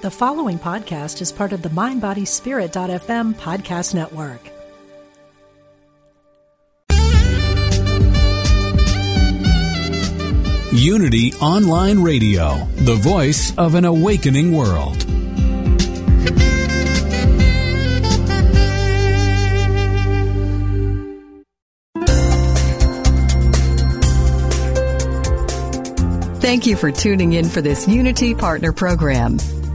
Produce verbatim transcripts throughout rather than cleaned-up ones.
The following podcast is part of the mind body spirit dot f m podcast network. Unity Online Radio, the voice of an awakening world. Thank you for tuning in for this Unity Partner Program.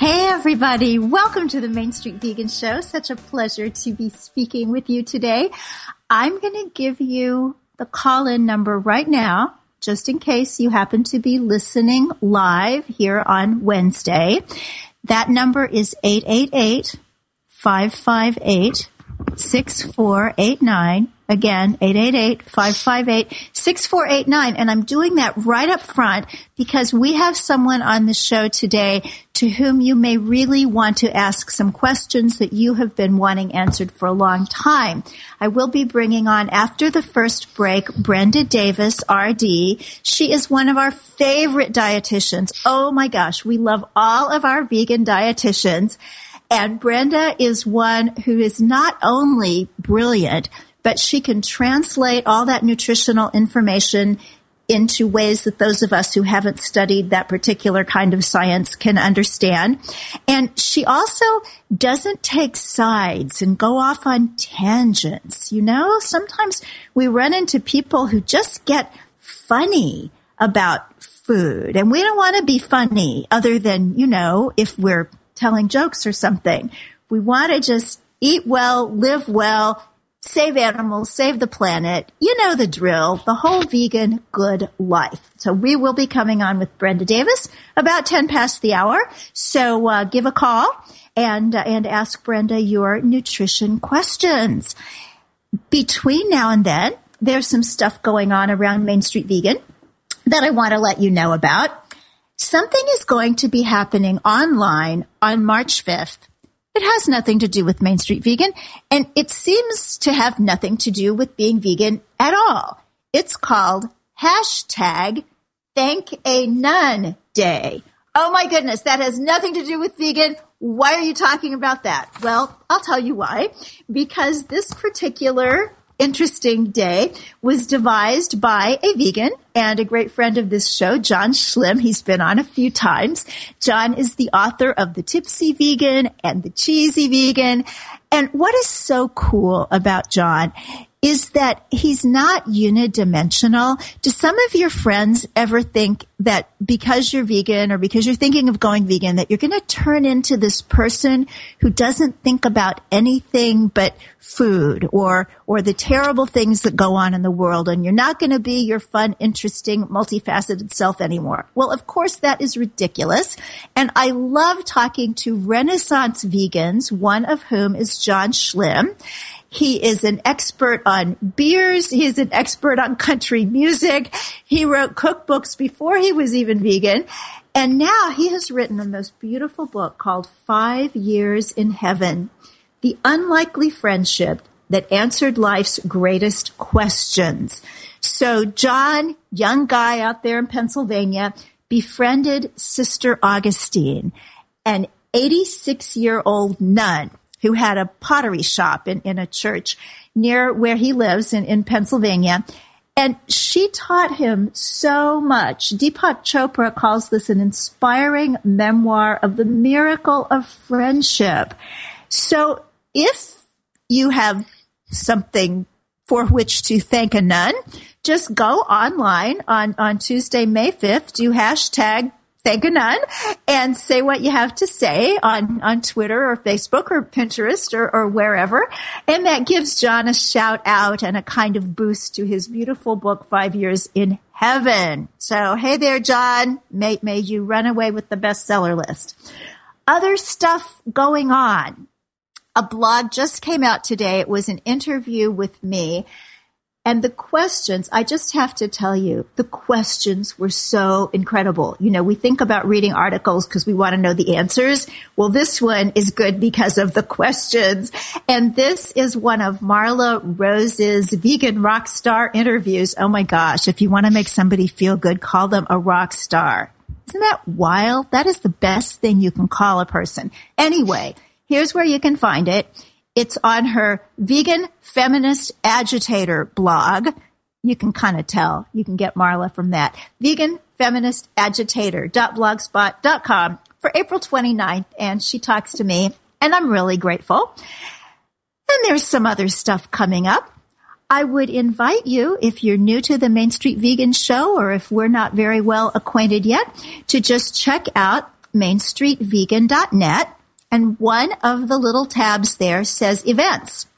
Hey everybody, welcome to the Main Street Vegan Show. Such a pleasure to be speaking with you today. I'm going to give you the call-in number right now, just in case you happen to be listening live here on Wednesday. That number is eight eight eight, five five eight, six four eight nine. Again, eight eight eight, five five eight, six four eight nine. And I'm doing that right up front because we have someone on the show today to whom you may really want to ask some questions that you have been wanting answered for a long time. I will be bringing on, after the first break, Brenda Davis, R D. She is one of our favorite dietitians. Oh, my gosh. We love all of our vegan dietitians. And Brenda is one who is not only brilliant, but she can translate all that nutritional information into ways that those of us who haven't studied that particular kind of science can understand. And she also doesn't take sides and go off on tangents. You know, sometimes we run into people who just get funny about food. And we don't want to be funny other than, you know, if we're telling jokes or something. We want to just eat well, live well, save animals, save the planet. You know the drill, the whole vegan good life. So we will be coming on with Brenda Davis about ten past the hour. So uh, give a call and, uh, and ask Brenda your nutrition questions. Between now and then, there's some stuff going on around Main Street Vegan that I want to let you know about. Something is going to be happening online on March fifth. It has nothing to do with Main Street Vegan, and it seems to have nothing to do with being vegan at all. It's called hashtag Thank a Nun Day. Oh, my goodness, that has nothing to do with vegan. Why are you talking about that? Well, I'll tell you why. Because this particular interesting day was devised by a vegan and a great friend of this show, John Schlimm. He's been on a few times. John is the author of The Tipsy Vegan and The Cheesy Vegan. And what is so cool about John is that he's not unidimensional. Do some of your friends ever think that because you're vegan or because you're thinking of going vegan, that you're going to turn into this person who doesn't think about anything but food or or the terrible things that go on in the world, and you're not going to be your fun, interesting, multifaceted self anymore? Well, of course, that is ridiculous. And I love talking to Renaissance vegans, one of whom is John Schlimm. He is an expert on beers. He is an expert on country music. He wrote cookbooks before he was even vegan. And now he has written the most beautiful book called Five Years in Heaven, The Unlikely Friendship That Answered Life's Greatest Questions. So John, young guy out there in Pennsylvania, befriended Sister Augustine, an eighty-six-year-old nun who had a pottery shop in, in a church near where he lives in, in Pennsylvania. And she taught him so much. Deepak Chopra calls this an inspiring memoir of the miracle of friendship. So if you have something for which to thank a nun, just go online on, on Tuesday, May fifth, do hashtag thank a nun and say what you have to say on, on Twitter or Facebook or Pinterest or, or wherever. And that gives John a shout out and a kind of boost to his beautiful book, Five Years in Heaven. So, hey there, John. May, may you run away with the bestseller list. Other stuff going on. A blog just came out today. It was an interview with me. And the questions, I just have to tell you, the questions were so incredible. You know, we think about reading articles because we want to know the answers. Well, this one is good because of the questions. And this is one of Marla Rose's vegan rock star interviews. Oh, my gosh. If you want to make somebody feel good, call them a rock star. Isn't that wild? That is the best thing you can call a person. Anyway, here's where you can find it. It's on her Vegan Feminist Agitator blog. You can kind of tell. You can get Marla from that. vegan feminist agitator dot blogspot dot com for April twenty-ninth. And she talks to me, and I'm really grateful. And there's some other stuff coming up. I would invite you, if you're new to the Main Street Vegan show or if we're not very well acquainted yet, to just check out main street vegan dot net. And one of the little tabs there says events.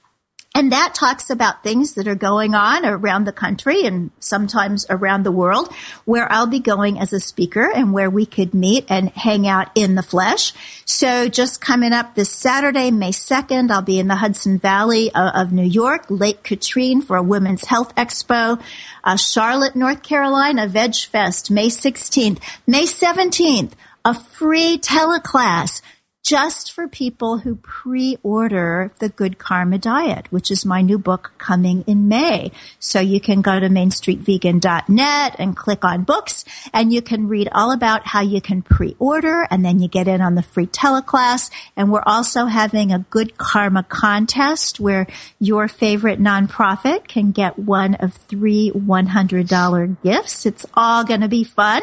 And that talks about things that are going on around the country and sometimes around the world, where I'll be going as a speaker and where we could meet and hang out in the flesh. So just coming up this Saturday, May second, I'll be in the Hudson Valley of New York, Lake Katrine for a Women's Health Expo, uh, Charlotte, North Carolina, Veg Fest, May sixteenth. May seventeenth, a free teleclass just for people who pre-order The Good Karma Diet, which is my new book coming in May. So you can go to main street vegan dot net and click on books, and you can read all about how you can pre-order, and then you get in on the free teleclass. And we're also having a Good Karma contest where your favorite nonprofit can get one of three one hundred dollars gifts. It's all going to be fun.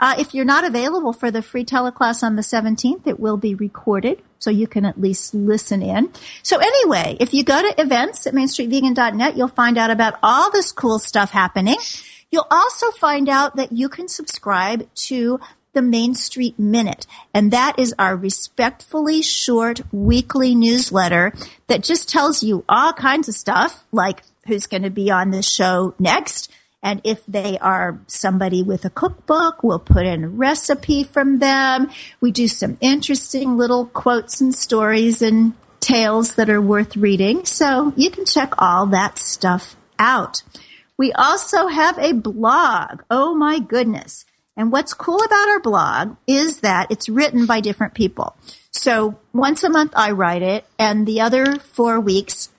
Uh, if you're not available for the free teleclass on the seventeenth, it will be recorded, so you can at least listen in. So anyway, if you go to events at main street vegan dot net, you'll find out about all this cool stuff happening. You'll also find out that you can subscribe to the Main Street Minute, and that is our respectfully short weekly newsletter that just tells you all kinds of stuff, like who's going to be on the show next. And if they are somebody with a cookbook, we'll put in a recipe from them. We do some interesting little quotes and stories and tales that are worth reading. So you can check all that stuff out. We also have a blog. Oh, my goodness. And what's cool about our blog is that it's written by different people. So once a month I write it, and the other four weeks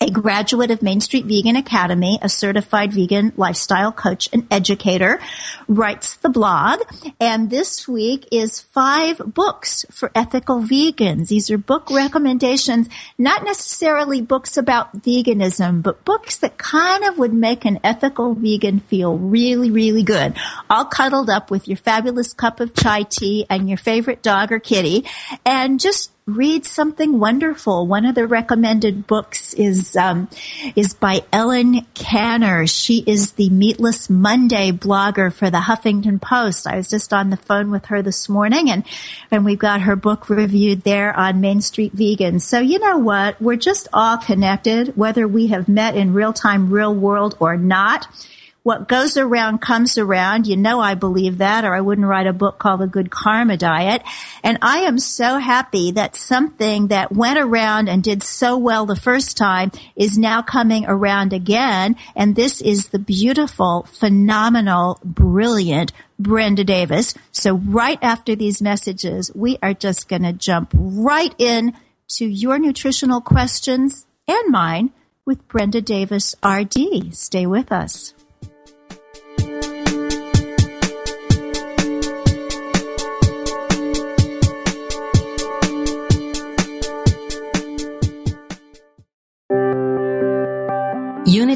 a graduate of Main Street Vegan Academy, a certified vegan lifestyle coach and educator, writes the blog. And this week is five books for ethical vegans. These are book recommendations, not necessarily books about veganism, but books that kind of would make an ethical vegan feel really, really good, all cuddled up with your fabulous cup of chai tea and your favorite dog or kitty, and just read something wonderful. One of the recommended books is um, is by Ellen Kanner. She is the Meatless Monday blogger for the Huffington Post. I was just on the phone with her this morning, and, and we've got her book reviewed there on Main Street Vegan. So you know what? We're just all connected, whether we have met in real time, real world or not. What goes around comes around. You know, I believe that, or I wouldn't write a book called The Good Karma Diet. And I am so happy that something that went around and did so well the first time is now coming around again. And this is the beautiful, phenomenal, brilliant Brenda Davis. So right after these messages, we are just going to jump right in to your nutritional questions and mine with Brenda Davis R D. Stay with us.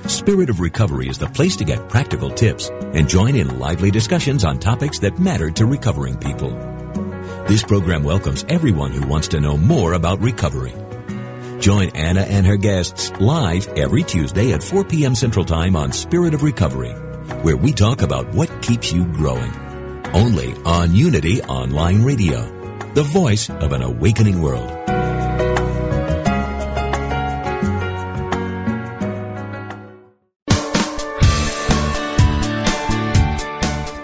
Spirit of Recovery is the place to get practical tips and join in lively discussions on topics that matter to recovering people. This program welcomes everyone who wants to know more about recovery. Join Anna and her guests live every Tuesday at four p.m. Central Time on Spirit of Recovery, where we talk about what keeps you growing. Only on Unity Online Radio, the voice of an awakening world.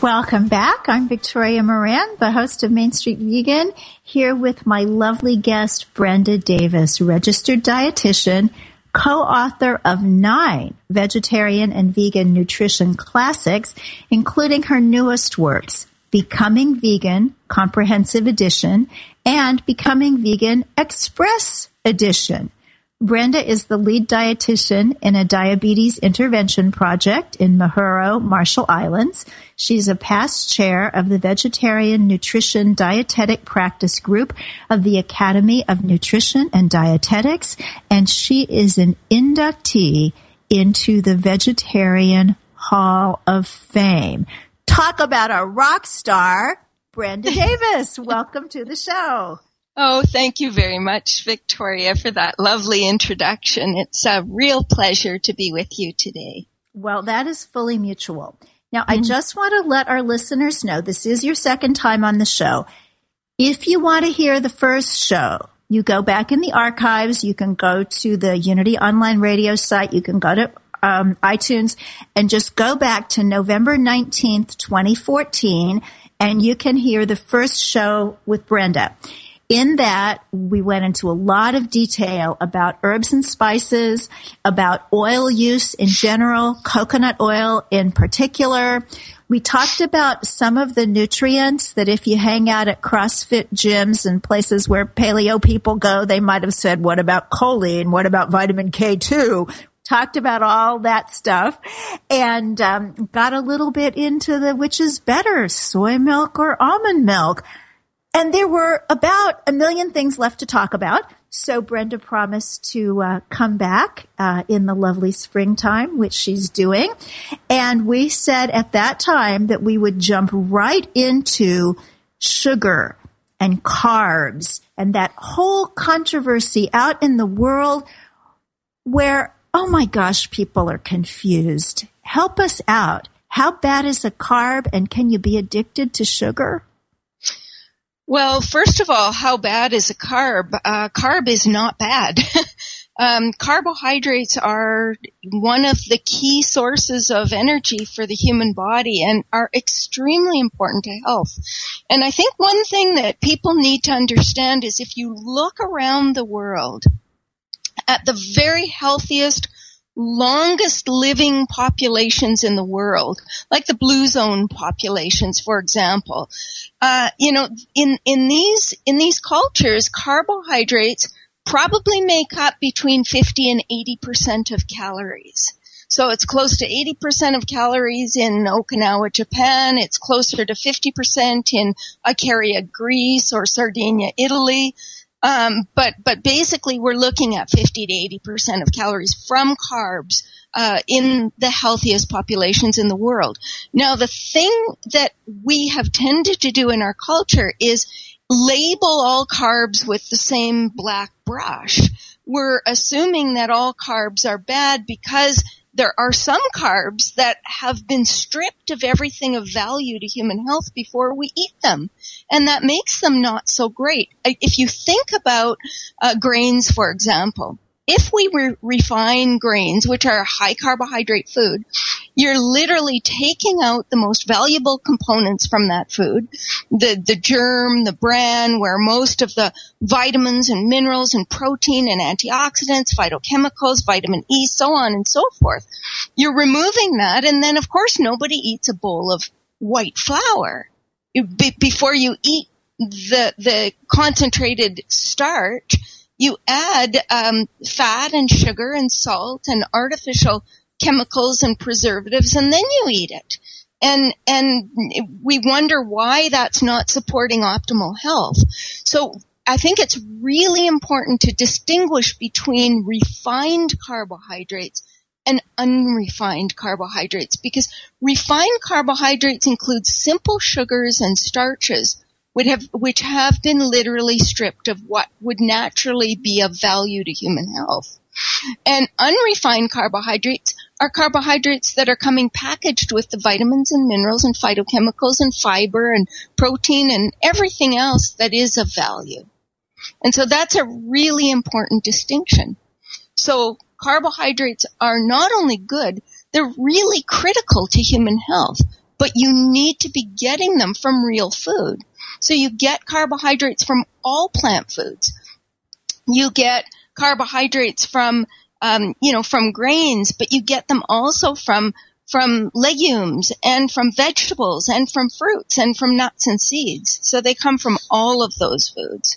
Welcome back. I'm Victoria Moran, the host of Main Street Vegan, here with my lovely guest, Brenda Davis, registered dietitian, co-author of nine vegetarian and vegan nutrition classics, including her newest works, Becoming Vegan Comprehensive Edition and Becoming Vegan Express Edition. Brenda is the lead dietitian in a diabetes intervention project in Mahuro, Marshall Islands. She's a past chair of the Vegetarian Nutrition Dietetic Practice Group of the Academy of Nutrition and Dietetics, and she is an inductee into the Vegetarian Hall of Fame. Talk about a rock star, Brenda Davis. Welcome to the show. Oh, thank you very much, Victoria, for that lovely introduction. It's a real pleasure to be with you today. Well, that is fully mutual. Now, mm-hmm. I just want to let our listeners know, this is your second time on the show. If you want to hear the first show, you go back in the archives. You can go to the Unity Online Radio site. You can go to um, iTunes and just go back to November nineteenth, twenty fourteen, and you can hear the first show with Brenda. In that, we went into a lot of detail about herbs and spices, about oil use in general, coconut oil in particular. We talked about some of the nutrients that if you hang out at CrossFit gyms and places where paleo people go, they might have said, what about choline? What about vitamin K two? Talked about all that stuff and um, got a little bit into the which is better, soy milk or almond milk. And there were about a million things left to talk about. So Brenda promised to uh, come back uh, in the lovely springtime, which she's doing. And we said at that time that we would jump right into sugar and carbs and that whole controversy out in the world where, oh my gosh, people are confused. Help us out. How bad is a carb, and can you be addicted to sugar? Well, first of all, how bad is a carb? Uh, carb is not bad. Um, carbohydrates are one of the key sources of energy for the human body and are extremely important to health. And I think one thing that people need to understand is if you look around the world at the very healthiest, longest living populations in the world, like the blue zone populations, for example, uh, you know, in, in these, in these cultures, carbohydrates probably make up between fifty and eighty percent of calories. So it's close to eighty percent of calories in Okinawa, Japan. It's closer to fifty percent in Ikaria, Greece, or Sardinia, Italy. Um, but, but basically we're looking at fifty to eighty percent of calories from carbs, uh, in the healthiest populations in the world. Now, the thing that we have tended to do in our culture is label all carbs with the same black brush. We're assuming that all carbs are bad because there are some carbs that have been stripped of everything of value to human health before we eat them, and that makes them not so great. If you think about uh, grains, for example, if we re- refine grains, which are high carbohydrate food, you're literally taking out the most valuable components from that food, the, the germ, the bran, where most of the vitamins and minerals and protein and antioxidants, phytochemicals, vitamin E, so on and so forth. You're removing that, and then, of course, nobody eats a bowl of white flour. Be- before you eat the, the concentrated starch, you add um, fat and sugar and salt and artificial chemicals and preservatives, and then you eat it. And and we wonder why that's not supporting optimal health. So I think it's really important to distinguish between refined carbohydrates and unrefined carbohydrates, because refined carbohydrates include simple sugars and starches, Would have, which have been literally stripped of what would naturally be of value to human health. And unrefined carbohydrates are carbohydrates that are coming packaged with the vitamins and minerals and phytochemicals and fiber and protein and everything else that is of value. And so that's a really important distinction. So carbohydrates are not only good, they're really critical to human health, but you need to be getting them from real food. So you get carbohydrates from all plant foods. You get carbohydrates from, um, you know, from grains, but you get them also from from legumes and from vegetables and from fruits and from nuts and seeds. So they come from all of those foods.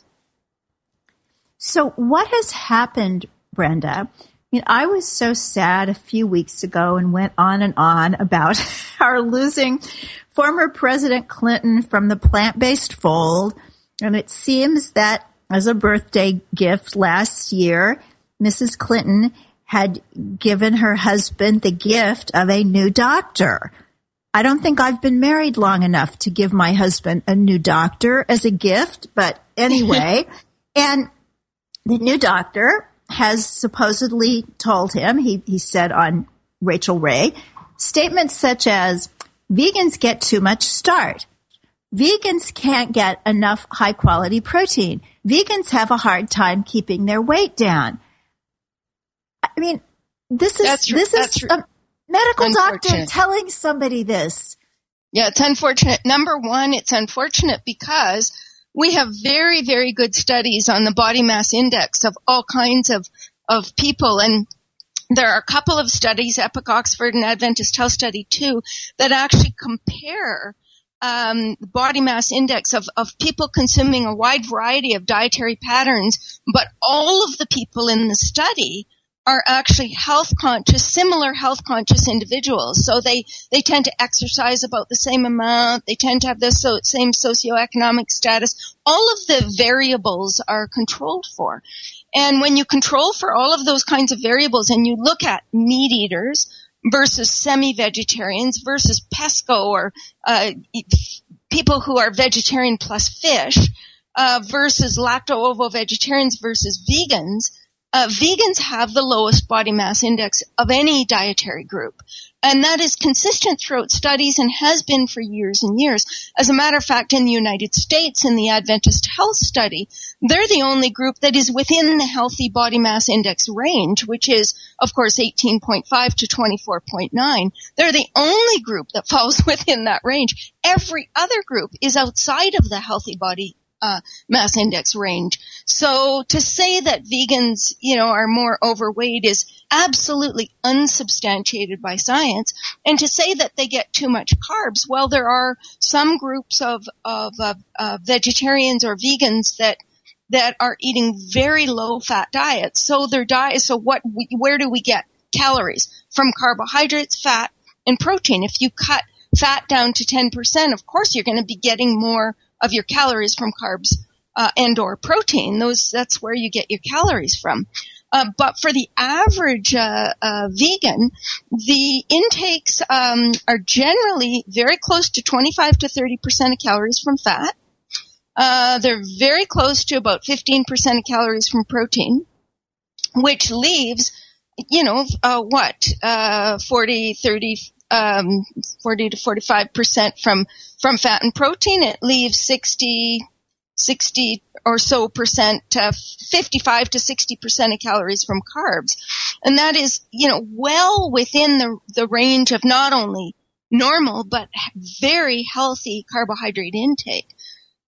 So what has happened, Brenda? You know, I was so sad a few weeks ago and went on and on about our losing former President Clinton from the plant-based fold. And it seems that as a birthday gift last year, Missus Clinton had given her husband the gift of a new doctor. I don't think I've been married long enough to give my husband a new doctor as a gift, but anyway. And the new doctor has supposedly told him, he, he said on Rachel Ray, statements such as, vegans get too much starch. Vegans can't get enough high-quality protein. Vegans have a hard time keeping their weight down. I mean, this is that's, this that's, is a medical doctor telling somebody this. Yeah, it's unfortunate. Number one, it's unfortunate because we have very, very good studies on the body mass index of all kinds of, of people, and there are a couple of studies, Epic Oxford and Adventist Health Study two, that actually compare um, the body mass index of, of people consuming a wide variety of dietary patterns, but all of the people in the study are actually health-conscious, similar health-conscious individuals. So they, they tend to exercise about the same amount. They tend to have the so, same socioeconomic status. All of the variables are controlled for. And when you control for all of those kinds of variables and you look at meat eaters versus semi-vegetarians versus pesco or uh people who are vegetarian plus fish, uh, versus lacto-ovo vegetarians versus vegans, uh, vegans have the lowest body mass index of any dietary group. And that is consistent throughout studies and has been for years and years. As a matter of fact, in the United States, in the Adventist Health Study, they're the only group that is within the healthy body mass index range, which is, of course, eighteen point five to twenty-four point nine. They're the only group that falls within that range. Every other group is outside of the healthy body uh, mass index range. So to say that vegans, you know, are more overweight is absolutely unsubstantiated by science, and to say that they get too much carbs, well, there are some groups of of, of uh, vegetarians or vegans that that are eating very low fat diets. So their diet, so what? We, where do we get calories from? Carbohydrates, fat, and protein. If you cut fat down to ten percent, of course you're going to be getting more of your calories from carbs uh, and or protein. Those that's where you get your calories from. Uh, but for the average uh, uh, vegan, the intakes um, are generally very close to twenty-five to thirty percent of calories from fat. Uh, they're very close to about fifteen percent of calories from protein, which leaves, you know, uh, what, uh, forty, thirty, um, forty to forty-five percent from, from fat and protein. It leaves sixty, sixty or so percent, uh, fifty-five to sixty percent of calories from carbs. And that is, you know, well within the, the range of not only normal, but very healthy carbohydrate intake.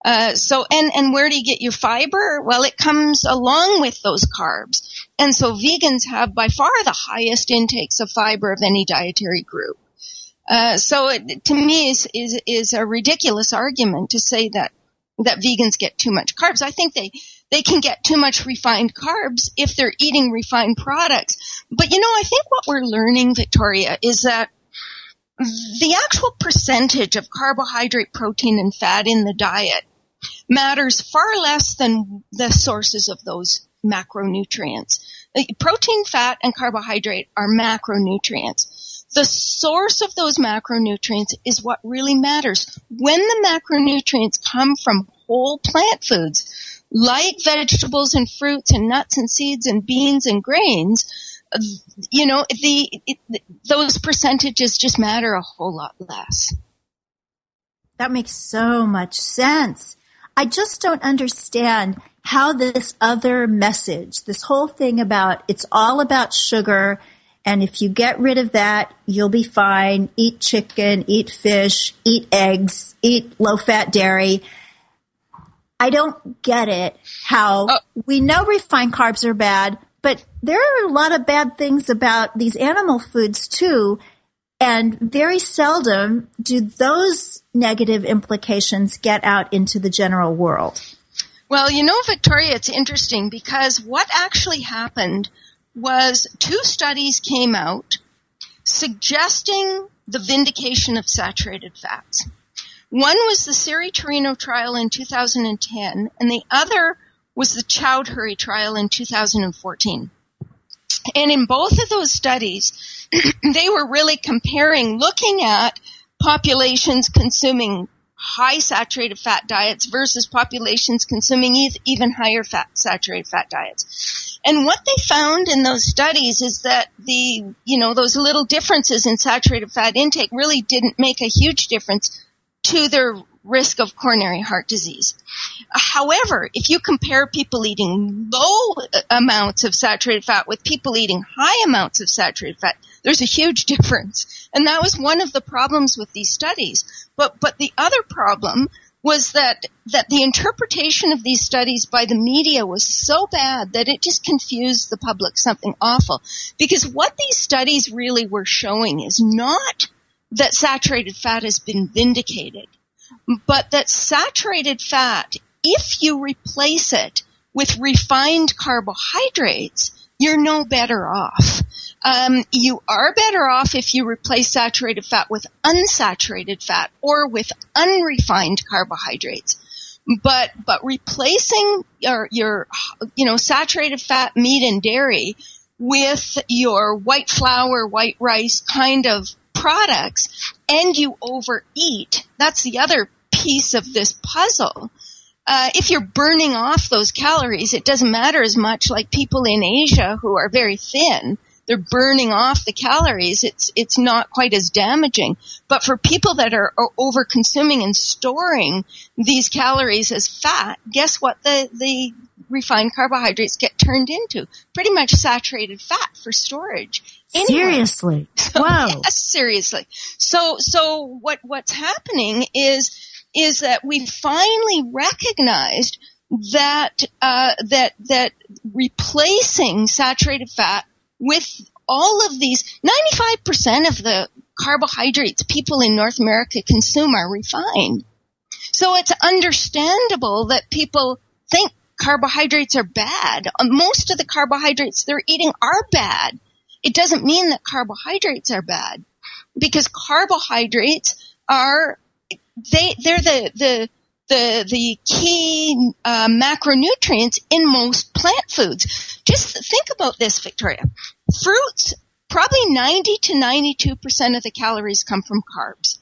Uh, so, and, and where do you get your fiber? Well, it comes along with those carbs. And so vegans have by far the highest intakes of fiber of any dietary group. Uh, so it, to me, is, is, is a ridiculous argument to say that that vegans get too much carbs. I think they, they can get too much refined carbs if they're eating refined products. But, you know, I think what we're learning, Victoria, is that the actual percentage of carbohydrate, protein, and fat in the diet matters far less than the sources of those macronutrients. Protein, fat, and carbohydrate are macronutrients. The source of those macronutrients is what really matters. When the macronutrients come from whole plant foods, like vegetables and fruits and nuts and seeds and beans and grains, you know, the it, those percentages just matter a whole lot less. That makes so much sense. I just don't understand how this other message, this whole thing about it's all about sugar, and if you get rid of that, you'll be fine. Eat chicken, eat fish, eat eggs, eat low-fat dairy. I don't get it how oh. we know refined carbs are bad, but there are a lot of bad things about these animal foods too, and very seldom do those negative implications get out into the general world. Well, you know, Victoria, it's interesting because what actually happened was two studies came out suggesting the vindication of saturated fats. One was the Siri-Torino trial in two thousand ten, and the other was the Chowdhury trial in two thousand fourteen. And in both of those studies, they were really comparing, looking at populations consuming high saturated fat diets versus populations consuming even higher fat saturated fat diets. And what they found in those studies is that the, you know, those little differences in saturated fat intake really didn't make a huge difference to their risk of coronary heart disease. However, if you compare people eating low amounts of saturated fat with people eating high amounts of saturated fat, there's a huge difference. And that was one of the problems with these studies. But, but the other problem was that, that the interpretation of these studies by the media was so bad that it just confused the public something awful. Because what these studies really were showing is not that saturated fat has been vindicated, but that saturated fat, if you replace it with refined carbohydrates, you're no better off. Um, you are better off if you replace saturated fat with unsaturated fat or with unrefined carbohydrates. But but replacing your, your you know saturated fat, meat and dairy with your white flour, white rice kind of products, and you overeat. That's the other piece of this puzzle. Uh, if you're burning off those calories, it doesn't matter as much, like people in Asia who are very thin. They're burning off the calories. It's it's not quite as damaging. But for people that are, are over-consuming and storing these calories as fat, guess what the, the refined carbohydrates get turned into? Pretty much saturated fat for storage. Anyway. Seriously? So, wow. Yes, seriously. So so what what's happening is... is that we finally recognized that uh, that that replacing saturated fat with all of these, ninety-five percent of the carbohydrates people in North America consume are refined. So it's understandable that people think carbohydrates are bad. Most of the carbohydrates they're eating are bad. It doesn't mean that carbohydrates are bad, because carbohydrates are They, they're the, the, the, the key, uh, macronutrients in most plant foods. Just think about this, Victoria. Fruits, probably ninety to ninety-two percent of the calories come from carbs.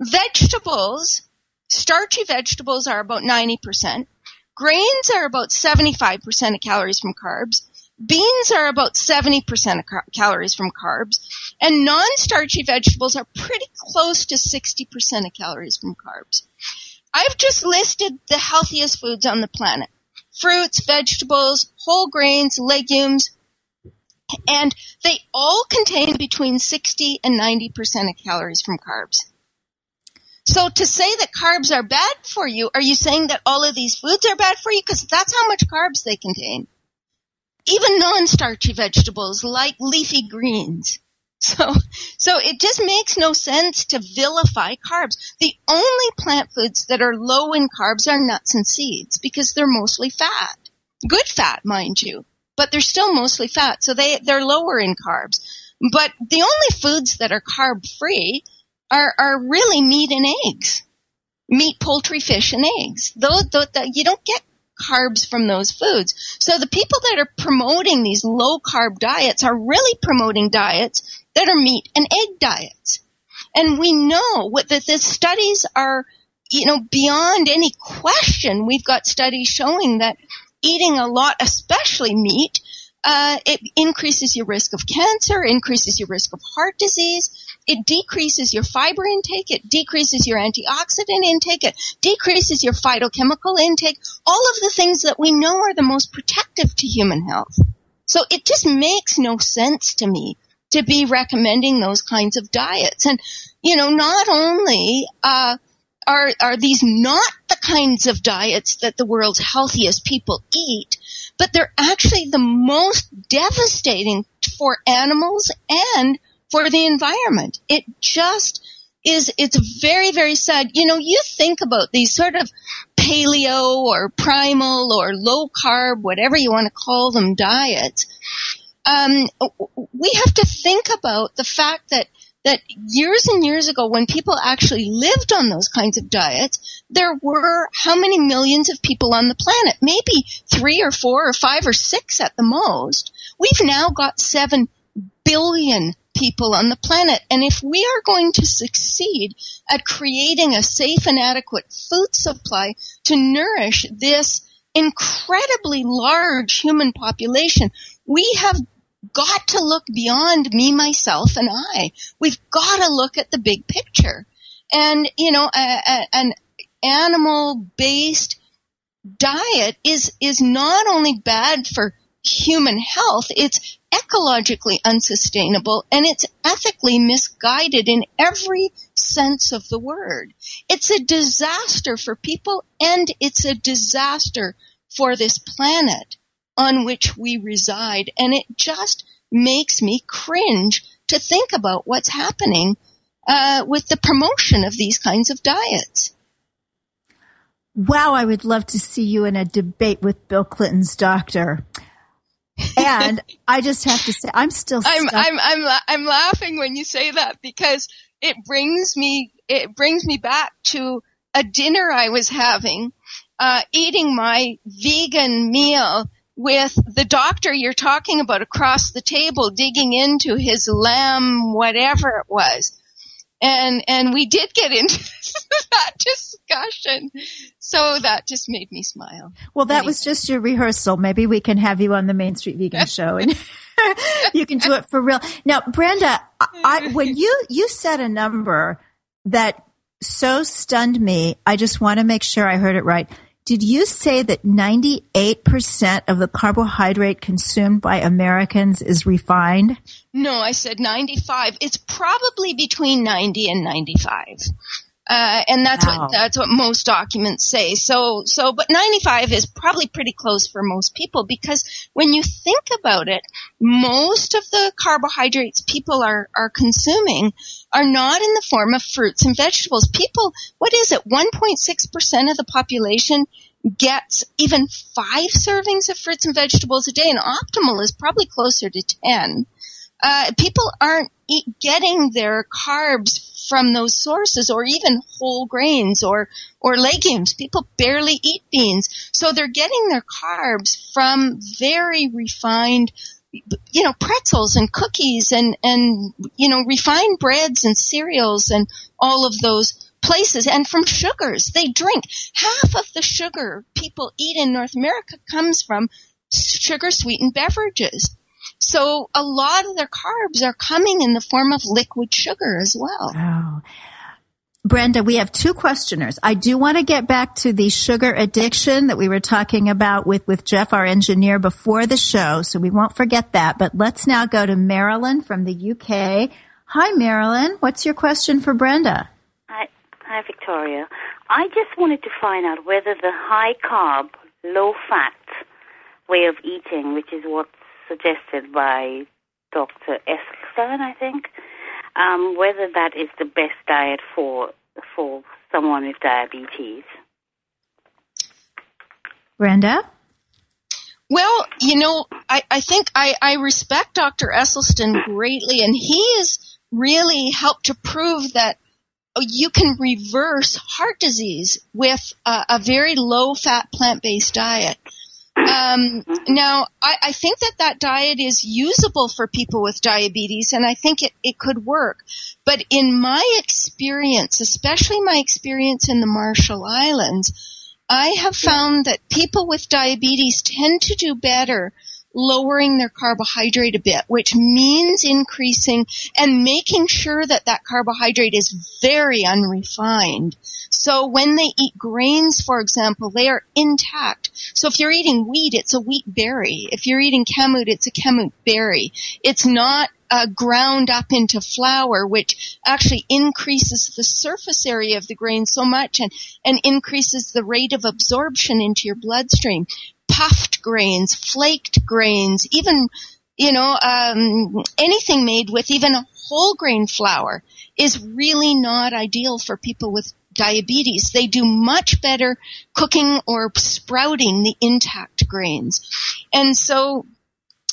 Vegetables, starchy vegetables are about ninety percent. Grains are about seventy-five percent of calories from carbs. Beans are about seventy percent of car- calories from carbs. And non-starchy vegetables are pretty close to sixty percent of calories from carbs. I've just listed the healthiest foods on the planet. Fruits, vegetables, whole grains, legumes, and they all contain between sixty and ninety percent of calories from carbs. So to say that carbs are bad for you, are you saying that all of these foods are bad for you? Because that's how much carbs they contain. Even non-starchy vegetables like leafy greens. So, so it just makes no sense to vilify carbs. The only plant foods that are low in carbs are nuts and seeds, because they're mostly fat. Good fat, mind you, but they're still mostly fat, so they, they're lower in carbs. But the only foods that are carb-free are, are really meat and eggs. Meat, poultry, fish, and eggs. Those, those, those, you don't get carbs from those foods. So the people that are promoting these low-carb diets are really promoting diets that are meat and egg diets. And we know what, that the studies are, you know, beyond any question. We've got studies showing that eating a lot, especially meat, uh, it increases your risk of cancer, increases your risk of heart disease. It decreases your fiber intake. It decreases your antioxidant intake. It decreases your phytochemical intake. All of the things that we know are the most protective to human health. So it just makes no sense to me to be recommending those kinds of diets. And, you know, not only uh, are are these not the kinds of diets that the world's healthiest people eat, but they're actually the most devastating for animals and for the environment. It just is, it's very, very sad. You know, you think about these sort of paleo or primal or low-carb, whatever you want to call them, diets. Um, we have to think about the fact that, that years and years ago, when people actually lived on those kinds of diets, there were how many millions of people on the planet? Maybe three or four or five or six at the most. We've now got seven billion people on the planet. And if we are going to succeed at creating a safe and adequate food supply to nourish this incredibly large human population, we have got to look beyond me, myself, and I. We've got to look at the big picture. And, you know, a, a, an animal-based diet is is not only bad for human health, it's ecologically unsustainable, and it's ethically misguided in every sense of the word. It's a disaster for people, and it's a disaster for this planet on which we reside. And it just makes me cringe to think about what's happening uh, with the promotion of these kinds of diets. Wow, I would love to see you in a debate with Bill Clinton's doctor. And I just have to say, I'm still stuck. I'm I'm I'm I'm laughing when you say that, because it brings me it brings me back to a dinner I was having, uh, eating my vegan meal with the doctor you're talking about across the table, digging into his lamb, whatever it was. And and we did get into that discussion. So that just made me smile. Well, that anyway. was just your rehearsal. Maybe we can have you on the Main Street Vegan show and you can do it for real. Now, Brenda, I, when you, you said a number that so stunned me, I just want to make sure I heard it right. Did you say that ninety-eight percent of the carbohydrate consumed by Americans is refined? No, I said ninety-five. It's probably between ninety and ninety-five. Uh, and that's wow. what, that's what most documents say. So, so, but ninety-five is probably pretty close for most people, because when you think about it, most of the carbohydrates people are, are consuming are not in the form of fruits and vegetables. People, what is it, one point six percent of the population gets even five servings of fruits and vegetables a day, and optimal is probably closer to ten. Uh, people aren't eat, getting their carbs from those sources, or even whole grains or, or legumes. People barely eat beans. So they're getting their carbs from very refined, you know, pretzels and cookies and, and, you know, refined breads and cereals and all of those places, and from sugars. They drink. Half of the sugar people eat in North America comes from sugar-sweetened beverages. So a lot of their carbs are coming in the form of liquid sugar as well. Wow. Brenda, we have two questioners. I do want to get back to the sugar addiction that we were talking about with, with Jeff, our engineer, before the show, so we won't forget that. But let's now go to Marilyn from the U K. Hi, Marilyn. What's your question for Brenda? Hi, hi, Victoria. I just wanted to find out whether the high-carb, low-fat way of eating, which is what's suggested by Doctor Esselstyn, I think, Um, whether that is the best diet for for someone with diabetes. Brenda? Well, you know, I, I think I, I respect Doctor Esselstyn greatly, and he has really helped to prove that you can reverse heart disease with a, a very low-fat, plant-based diet. Um, now, I, I think that that diet is usable for people with diabetes, and I think it, it could work. But in my experience, especially my experience in the Marshall Islands, I have found that people with diabetes tend to do better lowering their carbohydrate a bit, which means increasing and making sure that that carbohydrate is very unrefined. So when they eat grains, for example, they are intact. So if you're eating wheat, it's a wheat berry. If you're eating kamut, it's a kamut berry. It's not uh, ground up into flour, which actually increases the surface area of the grain so much and, and increases the rate of absorption into your bloodstream. Puffed grains, flaked grains, even, you know, um, anything made with even a whole grain flour is really not ideal for people with diabetes. They do much better cooking or sprouting the intact grains. And so,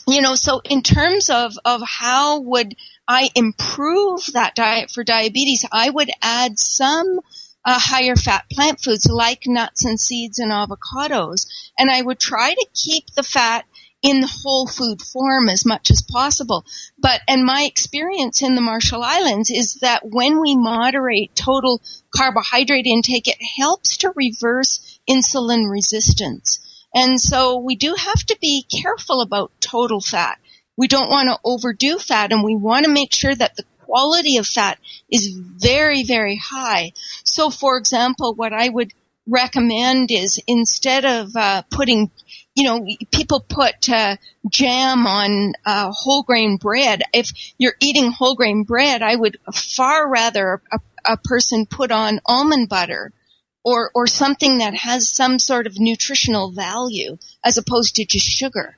you know, so in terms of, of how would I improve that diet for diabetes, I would add some uh, higher fat plant foods like nuts and seeds and avocados. And I would try to keep the fat in the whole food form as much as possible. But, and my experience in the Marshall Islands is that when we moderate total carbohydrate intake, it helps to reverse insulin resistance. And so we do have to be careful about total fat. We don't want to overdo fat, and we want to make sure that the quality of fat is very, very high. So, for example, what I would recommend is instead of uh, putting You know, people put uh, jam on uh, whole grain bread. If you're eating whole grain bread, I would far rather a, a person put on almond butter or, or something that has some sort of nutritional value as opposed to just sugar.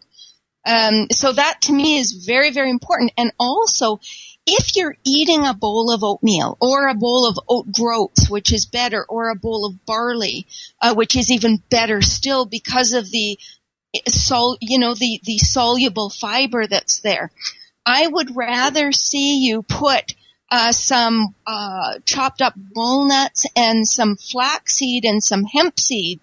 Um, so that to me is very, very important. And also, if you're eating a bowl of oatmeal or a bowl of oat groats, which is better, or a bowl of barley, uh, which is even better still because of the Sol, you know, the, the soluble fiber that's there. I would rather see you put uh, some uh, chopped up walnuts and some flaxseed and some hemp seed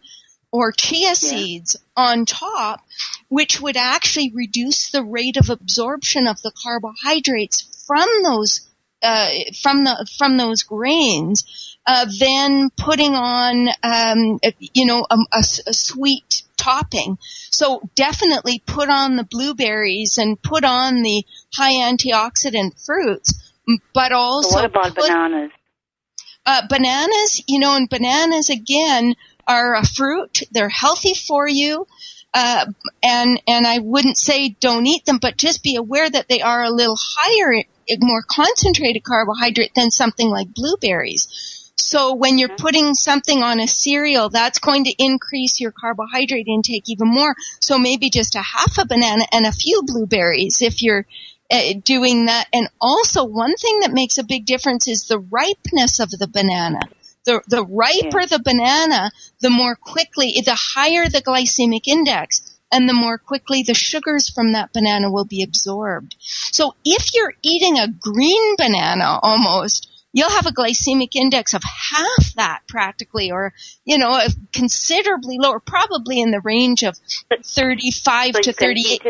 or chia seeds yeah. on top, which would actually reduce the rate of absorption of the carbohydrates from those uh, from the from those grains uh, than putting on um, you know a, a, a sweet topping. So definitely put on the blueberries and put on the high antioxidant fruits, but also what about put, bananas? Uh, bananas, you know, and bananas again are a fruit. They're healthy for you. Uh, and, and I wouldn't say don't eat them, but just be aware that they are a little higher, more concentrated carbohydrate than something like blueberries. So when you're putting something on a cereal, that's going to increase your carbohydrate intake even more. So maybe just a half a banana and a few blueberries if you're uh, doing that. And also one thing that makes a big difference is the ripeness of the banana. The, the riper the banana, the more quickly, the higher the glycemic index, and the more quickly the sugars from that banana will be absorbed. So if you're eating a green banana almost, you'll have a glycemic index of half that practically, or, you know, considerably lower, probably in the range of thirty-five so to thirty-eight.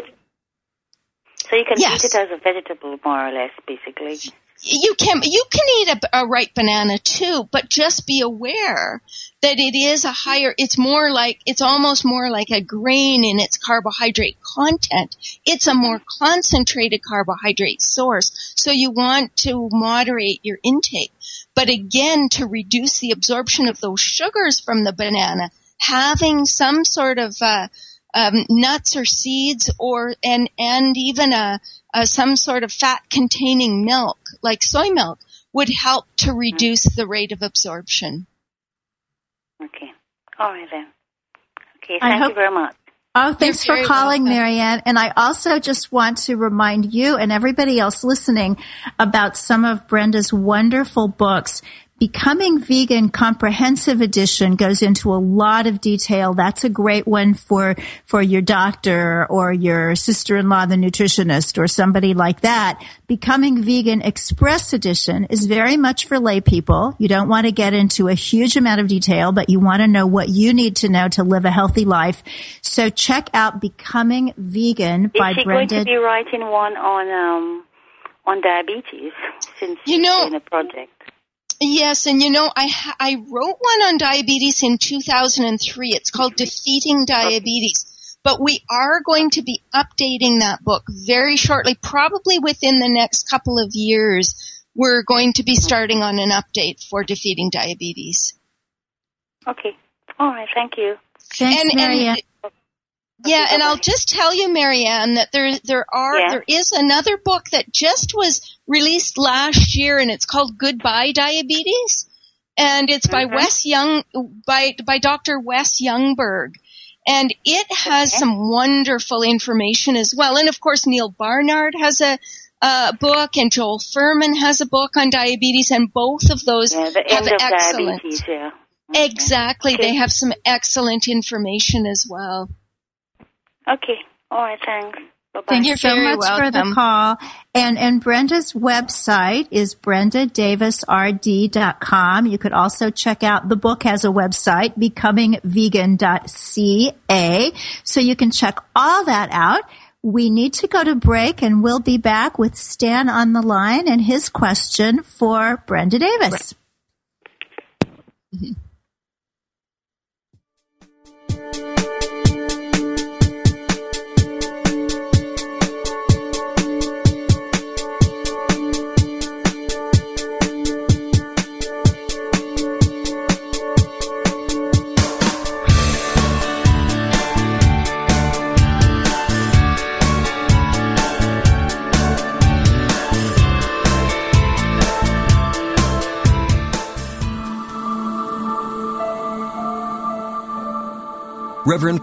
So you can yes. eat it as a vegetable, more or less, basically. You can you can eat a, a ripe banana too, but just be aware that it is a higher. It's more like it's almost more like a grain in its carbohydrate content. It's a more concentrated carbohydrate source, so you want to moderate your intake. But again, to reduce the absorption of those sugars from the banana, having some sort of uh, um, nuts or seeds, or and and even a Uh, some sort of fat-containing milk, like soy milk, would help to reduce the rate of absorption. Okay. All right, then. Okay, thank I hope, you very much. Oh, thanks for calling, welcome. Marianne. And I also just want to remind you and everybody else listening about some of Brenda's wonderful books. Becoming Vegan Comprehensive Edition goes into a lot of detail. That's a great one for, for your doctor or your sister-in-law, the nutritionist, or somebody like that. Becoming Vegan Express Edition is very much for lay people. You don't want to get into a huge amount of detail, but you want to know what you need to know to live a healthy life. So check out Becoming Vegan by Brenda. Is she going to be writing one on, um, on diabetes since she's doing a project? Yes, and you know, I I wrote one on diabetes in two thousand three. It's called Defeating Diabetes. But we are going to be updating that book very shortly, probably within the next couple of years. We're going to be starting on an update for Defeating Diabetes. Okay. All right, thank you. Thanks, and, Maria. And, yeah, and I'll just tell you, Marianne, that there there are yeah. there is another book that just was released last year, and it's called Goodbye Diabetes, and it's by mm-hmm. Wes Young by by Doctor Wes Youngberg, and it has okay. some wonderful information as well. And of course, Neil Barnard has a uh, book, and Joel Furman has a book on diabetes, and both of those yeah, the have end of excellent. Diabetes, yeah. okay. Exactly, okay. They have some excellent information as well. Okay. All right. Thanks. Bye-bye. Thank you so much welcome. for the call. And and Brenda's website is Brenda Davis R D dot com. You could also check out the book has a website, becoming vegan dot c a. So you can check all that out. We need to go to break, and we'll be back with Stan on the line and his question for Brenda Davis. Right. Reverend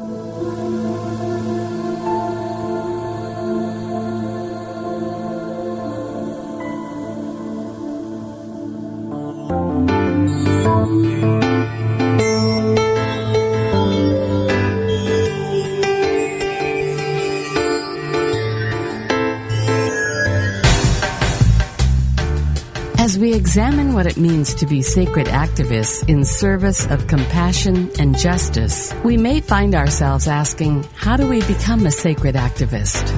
Examine what it means to be sacred activists in service of compassion and justice. We may find ourselves asking, how do we become a sacred activist?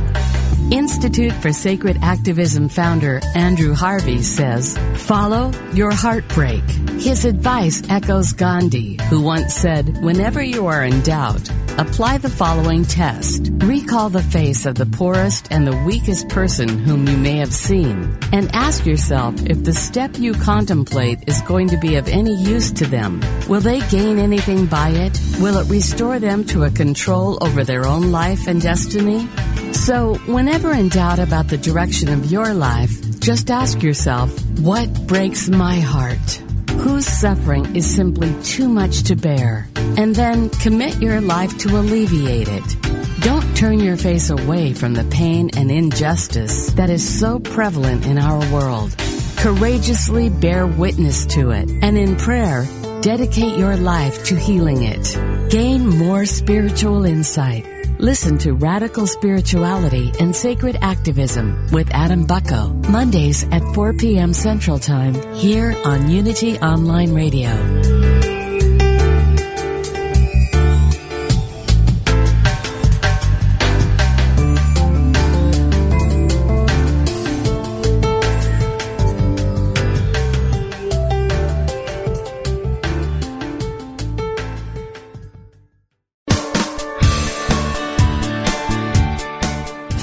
Institute for Sacred Activism founder Andrew Harvey says, follow your heartbreak. His advice echoes Gandhi, who once said, whenever you are in doubt, apply the following test. Recall the face of the poorest and the weakest person whom you may have seen, and ask yourself if the step you contemplate is going to be of any use to them. Will they gain anything by it? Will it restore them to a control over their own life and destiny? So, whenever in doubt about the direction of your life, just ask yourself, what breaks my heart? Whose suffering is simply too much to bear? And then commit your life to alleviate it. Don't turn your face away from the pain and injustice that is so prevalent in our world. Courageously bear witness to it, and in prayer, dedicate your life to healing it. Gain more spiritual insight. Listen to Radical Spirituality and Sacred Activism with Adam Bucko, Mondays at four p.m. Central Time, here on Unity Online Radio.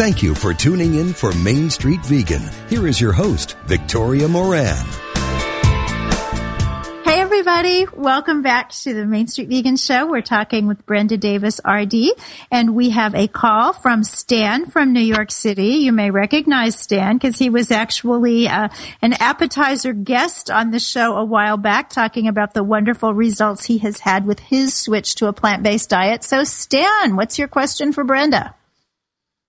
Thank you for tuning in for Main Street Vegan. Here is your host, Victoria Moran. Hey, everybody. Welcome back to the Main Street Vegan Show. We're talking with Brenda Davis, R D, and we have a call from Stan from New York City. You may recognize Stan because he was actually uh, an appetizer guest on the show a while back, talking about the wonderful results he has had with his switch to a plant-based diet. So, Stan, what's your question for Brenda?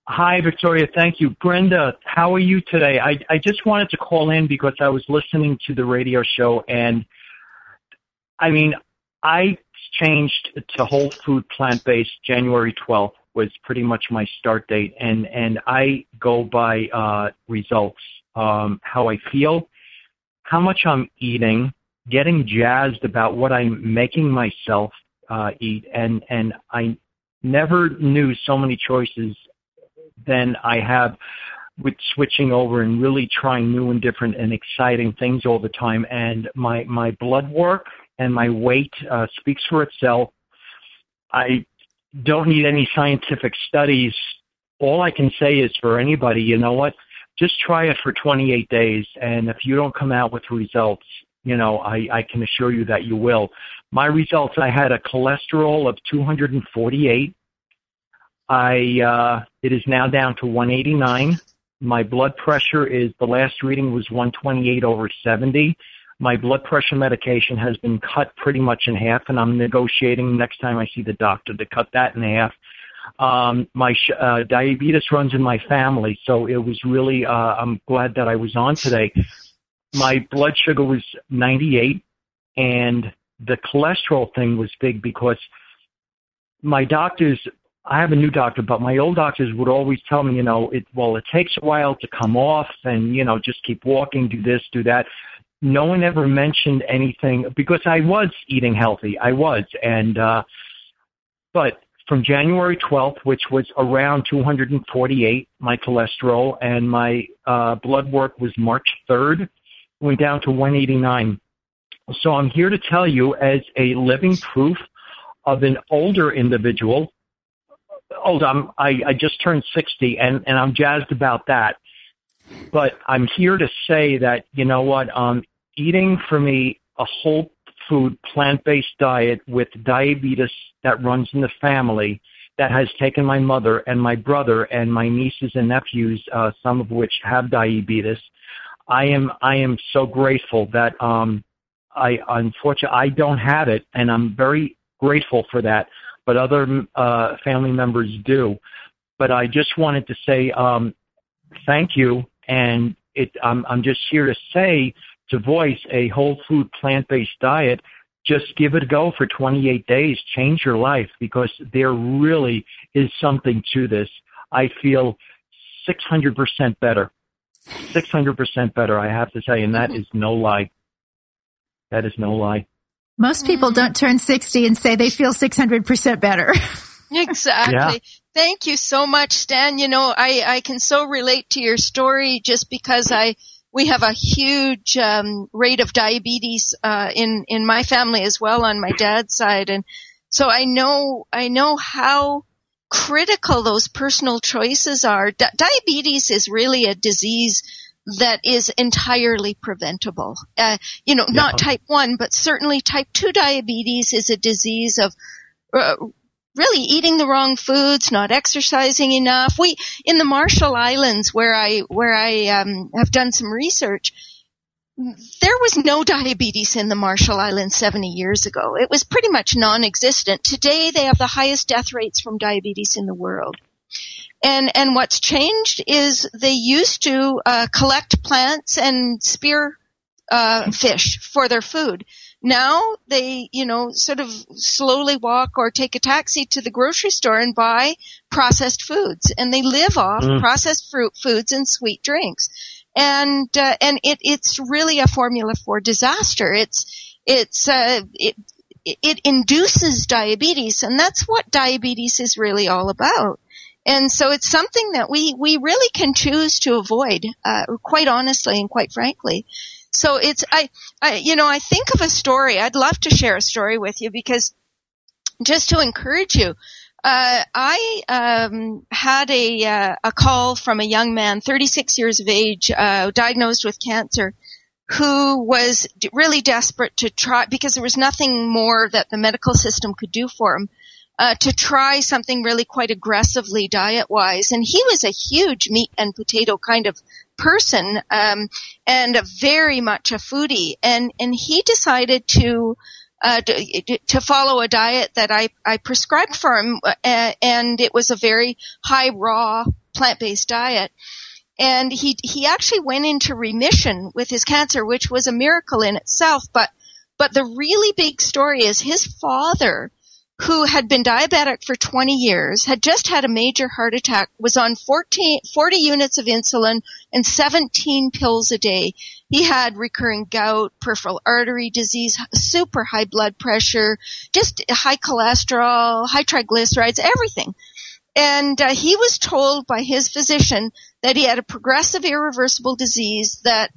Hi, Victoria. Thank you. Brenda, how are you today? I, I just wanted to call in because I was listening to the radio show, and I mean, I changed to whole food plant-based. January twelfth was pretty much my start date, and, and I go by uh, results, um, how I feel, how much I'm eating, getting jazzed about what I'm making myself uh, eat, and, and I never knew so many choices than I have with switching over and really trying new and different and exciting things all the time. And my, my blood work and my weight uh, speaks for itself. I don't need any scientific studies. All I can say is for anybody, you know what, just try it for twenty-eight days. And if you don't come out with results, you know, I, I can assure you that you will. My results, I had a cholesterol of two hundred forty-eight. I uh, it is now down to one eighty-nine. My blood pressure is, the last reading was one twenty-eight over seventy. My blood pressure medication has been cut pretty much in half, and I'm negotiating next time I see the doctor to cut that in half. Um, my sh- uh, diabetes runs in my family, so it was really, uh, I'm glad that I was on today. My blood sugar was ninety-eight, and the cholesterol thing was big because my doctors, I have a new doctor, but my old doctors would always tell me, you know, it, well, it takes a while to come off and, you know, just keep walking, do this, do that. No one ever mentioned anything because I was eating healthy. I was. And, uh, but from January twelfth, which was around two hundred forty-eight, my cholesterol, and my uh, blood work was March third, went down to one eighty-nine. So I'm here to tell you as a living proof of an older individual. Old, I'm, I, I just turned sixty, and, and I'm jazzed about that. But I'm here to say that, you know what, um, eating for me a whole food, plant-based diet with diabetes that runs in the family that has taken my mother and my brother and my nieces and nephews, uh, some of which have diabetes. I am I am so grateful that um, I unfortunately I don't have it, and I'm very grateful for that. But other uh, family members do. But I just wanted to say um, thank you, and it, I'm, I'm just here to say, to voice a whole food plant-based diet. Just give it a go for twenty-eight days. Change your life, because there really is something to this. I feel six hundred percent better. six hundred percent better, I have to say, and that is no lie. That is no lie. Most people don't turn sixty and say they feel six hundred percent better. Exactly. Yeah. Thank you so much, Stan. You know, I, I can so relate to your story, just because I we have a huge um, rate of diabetes uh, in in my family as well, on my dad's side, and so I know I know how critical those personal choices are. Di- diabetes is really a disease that is entirely preventable. Uh, you know, yeah. Not type one, but certainly type two diabetes is a disease of uh, really eating the wrong foods, not exercising enough. We, in the Marshall Islands, where I, where I, um, have done some research, there was no diabetes in the Marshall Islands seventy years ago. It was pretty much non-existent. Today they have the highest death rates from diabetes in the world. And, and what's changed is they used to, uh, collect plants and spear, uh, fish for their food. Now they, you know, sort of slowly walk or take a taxi to the grocery store and buy processed foods, and they live off mm. processed fruit foods and sweet drinks. And, uh, and it, it's really a formula for disaster. It's, it's, uh, it, it induces diabetes, and that's what diabetes is really all about. And so it's something that we, we really can choose to avoid, uh, quite honestly and quite frankly. So it's, I, I, you know, I think of a story. I'd love to share a story with you, because just to encourage you, uh, I, um, had a, uh, a call from a young man, thirty-six years of age, uh, diagnosed with cancer, who was really desperate to try, because there was nothing more that the medical system could do for him. Uh, to try something really quite aggressively diet-wise. And he was a huge meat and potato kind of person, um, and a very much a foodie. And, and he decided to, uh, to, to follow a diet that I, I prescribed for him. Uh, and it was a very high raw plant-based diet. And he, he actually went into remission with his cancer, which was a miracle in itself. But, but the really big story is his father, who had been diabetic for twenty years, had just had a major heart attack, was on forty units of insulin and seventeen pills a day. He had recurring gout, peripheral artery disease, super high blood pressure, just high cholesterol, high triglycerides, everything. And uh, he was told by his physician that he had a progressive, irreversible disease that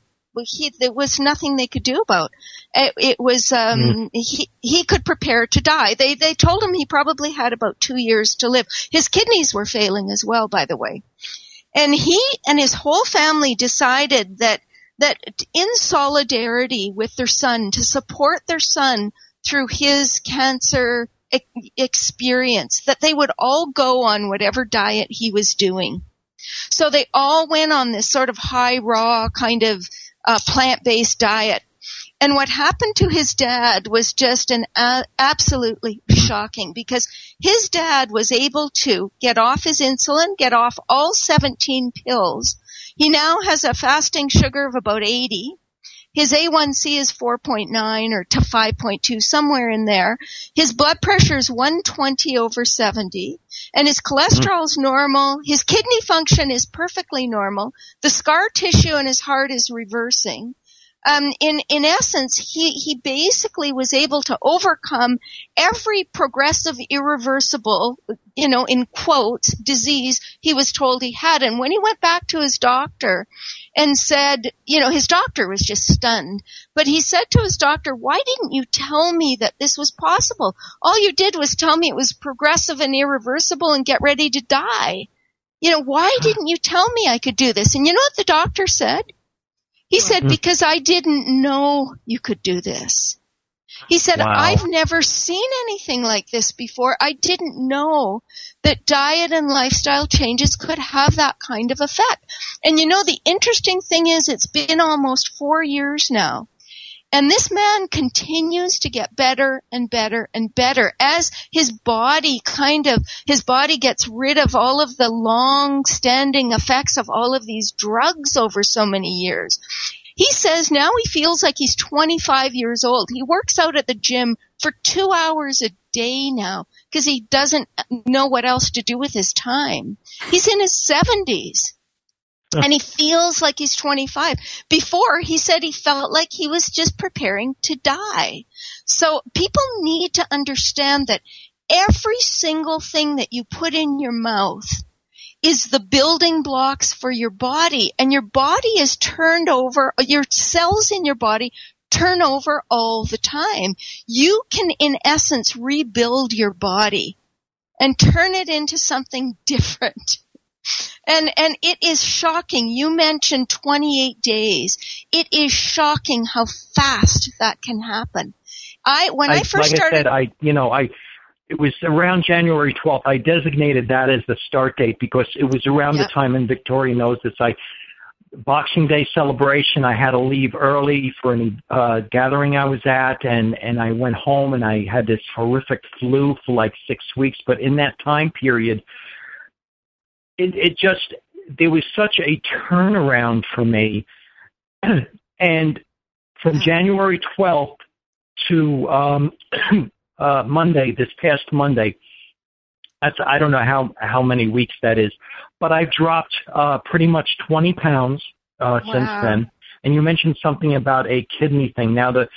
He, there was nothing they could do about it. It was um, mm. he he could prepare to die. They they told him he probably had about two years to live. His kidneys were failing as well, by the way. And he and his whole family decided that that in solidarity with their son, to support their son through his cancer e- experience, that they would all go on whatever diet he was doing. So they all went on this sort of high raw kind of a plant-based diet. And what happened to his dad was just an uh, absolutely shocking, because his dad was able to get off his insulin, get off all seventeen pills. He now has a fasting sugar of about eighty. His A one C is four point nine or to five point two, somewhere in there. His blood pressure is one twenty over seventy. And his cholesterol is normal. His kidney function is perfectly normal. The scar tissue in his heart is reversing. Um, in, in essence, he, he basically was able to overcome every progressive, irreversible, you know, in quotes, disease he was told he had. And when he went back to his doctor and said, you know, his doctor was just stunned, but he said to his doctor, why didn't you tell me that this was possible? All you did was tell me it was progressive and irreversible and get ready to die. You know, why didn't you tell me I could do this? And you know what the doctor said? He said, because I didn't know you could do this. He said, wow. I've never seen anything like this before. I didn't know that diet and lifestyle changes could have that kind of effect. And, you know, the interesting thing is it's been almost four years now. And this man continues to get better and better and better as his body kind of, his body gets rid of all of the long-standing effects of all of these drugs over so many years. He says now he feels like he's twenty-five years old. He works out at the gym for two hours a day now because he doesn't know what else to do with his time. He's in his seventies. And he feels like he's twenty-five. Before, he said he felt like he was just preparing to die. So people need to understand that every single thing that you put in your mouth is the building blocks for your body. And your body is turned over, your cells in your body turn over all the time. You can, in essence, rebuild your body and turn it into something different. And and it is shocking. You mentioned twenty-eight days. It is shocking how fast that can happen. I when I, I first like started, I said, I you know I it was around January twelfth. I designated that as the start date because it was around yep. the time, and Victoria knows this. I Boxing Day celebration. I had to leave early for any uh, gathering I was at, and and I went home and I had this horrific flu for like six weeks. But in that time period. It, it just, there was such a turnaround for me. And from January twelfth to um, uh, Monday, this past Monday, that's, I don't know how, how many weeks that is, but I've dropped uh, pretty much twenty pounds uh, wow. since then. And you mentioned something about a kidney thing. Now, the,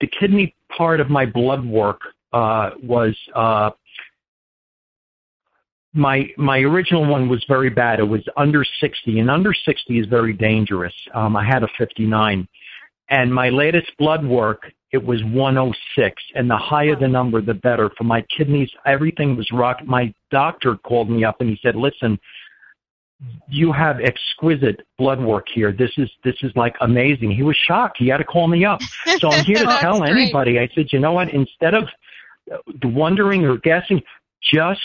the kidney part of my blood work uh, was uh, – My my original one was very bad. It was under sixty, and under sixty is very dangerous. Um, I had a fifty-nine. And my latest blood work, it was one oh six, and the higher the number, the better. For my kidneys, everything was rocked. My doctor called me up, and he said, listen, you have exquisite blood work here. This is this is like amazing. He was shocked. He had to call me up. So I'm here to tell great. anybody. I said, you know what, instead of wondering or guessing, just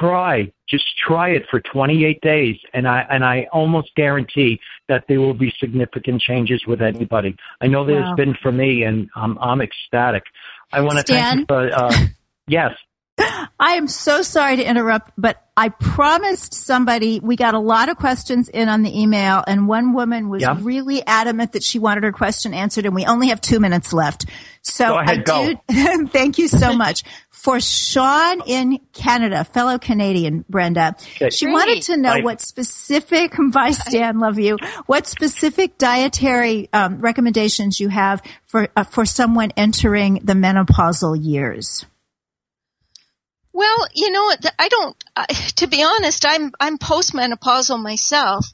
Try, just try it for twenty-eight days, and I and I almost guarantee that there will be significant changes with anybody. I know there's wow. been for me, and um, I'm ecstatic. I want to thank you for uh, yes. I am so sorry to interrupt, but I promised somebody we got a lot of questions in on the email, and one woman was yeah. really adamant that she wanted her question answered, and we only have two minutes left. So go ahead, I go. do thank you so much. For Sean in Canada, fellow Canadian, Brenda, okay. she Great. wanted to know I, what specific, bye Stan, love you, what specific dietary um, recommendations you have for uh, for someone entering the menopausal years. Well, you know, I don't, uh, to be honest, I'm I'm postmenopausal myself.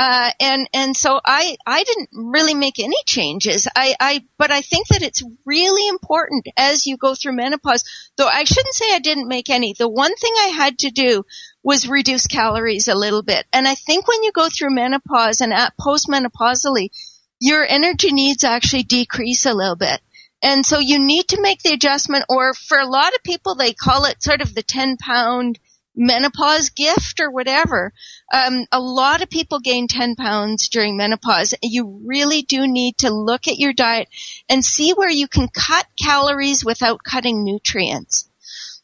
Uh, and, and so I, I didn't really make any changes. I, I, but I think that it's really important as you go through menopause, though I shouldn't say I didn't make any. The one thing I had to do was reduce calories a little bit. And I think when you go through menopause and at postmenopausally, your energy needs actually decrease a little bit. And so you need to make the adjustment, or for a lot of people, they call it sort of the ten pound menopause gift or whatever. Um, a lot of people gain ten pounds during menopause. You really do need to look at your diet and see where you can cut calories without cutting nutrients.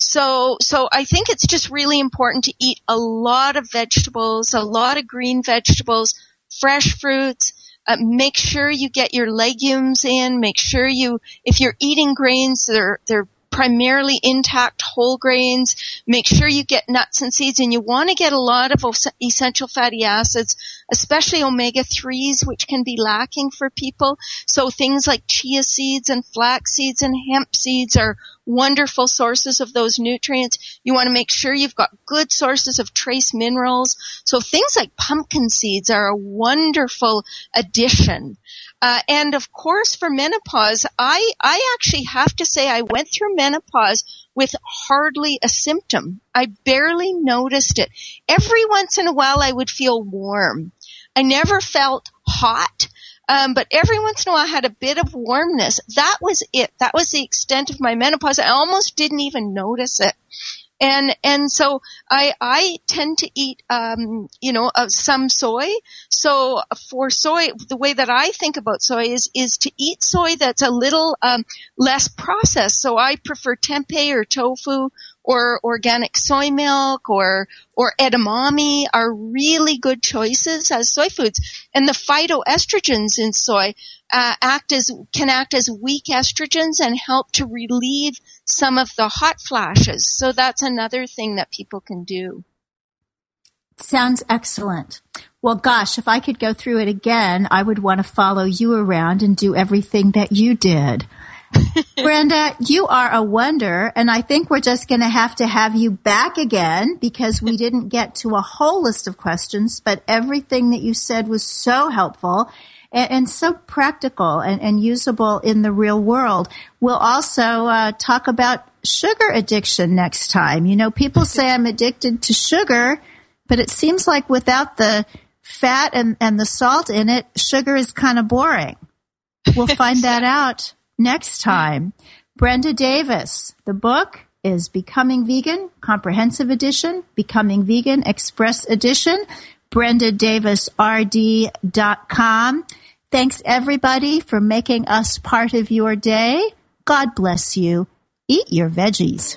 So, so I think it's just really important to eat a lot of vegetables, a lot of green vegetables, fresh fruits. Uh, make sure you get your legumes in. Make sure you, if you're eating grains, they're, they're primarily intact whole grains. Make sure you get nuts and seeds, and you want to get a lot of essential fatty acids, especially omega threes, which can be lacking for people. So things like chia seeds and flax seeds and hemp seeds are wonderful sources of those nutrients. You want to make sure you've got good sources of trace minerals. So things like pumpkin seeds are a wonderful addition. Uh, and of course, for menopause, I, I actually have to say I went through menopause with hardly a symptom. I barely noticed it. Every once in a while, I would feel warm. I never felt hot. Um, but every once in a while I had a bit of warmness. That was it. That was the extent of my menopause. I almost didn't even notice it. And, and so I, I tend to eat, um, you know, uh, some soy. So for soy, the way that I think about soy is, is to eat soy that's a little, um, less processed. So I prefer tempeh or tofu or organic soy milk or, or edamame are really good choices as soy foods. And the phytoestrogens in soy, uh, act as, can act as weak estrogens and help to relieve some of the hot flashes. So that's another thing that people can do. Sounds excellent. Well, gosh, if I could go through it again, I would want to follow you around and do everything that you did. Brenda, you are a wonder, and I think we're just going to have to have you back again because we didn't get to a whole list of questions, but everything that you said was so helpful and, and so practical and, and usable in the real world. We'll also uh, talk about sugar addiction next time. You know, people say I'm addicted to sugar, but it seems like without the fat and, and the salt in it, sugar is kind of boring. We'll find that out next time. Brenda Davis. The book is Becoming Vegan Comprehensive Edition, Becoming Vegan Express Edition, Brenda Davis R D dot com. Thanks, everybody, for making us part of your day. God bless you. Eat your veggies.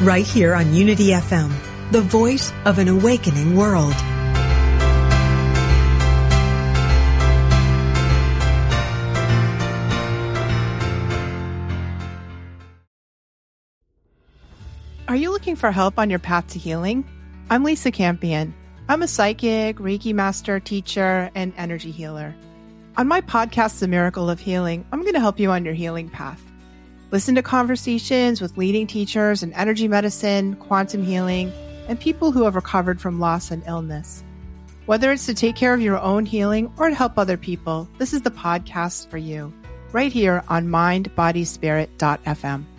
Right here on Unity F M, the voice of an awakening world. Are you looking for help on your path to healing? I'm Lisa Campion. I'm a psychic, Reiki master, teacher, and energy healer. On my podcast, The Miracle of Healing, I'm going to help you on your healing path. Listen to conversations with leading teachers in energy medicine, quantum healing, and people who have recovered from loss and illness. Whether it's to take care of your own healing or to help other people, this is the podcast for you, right here on mind body spirit dot f m.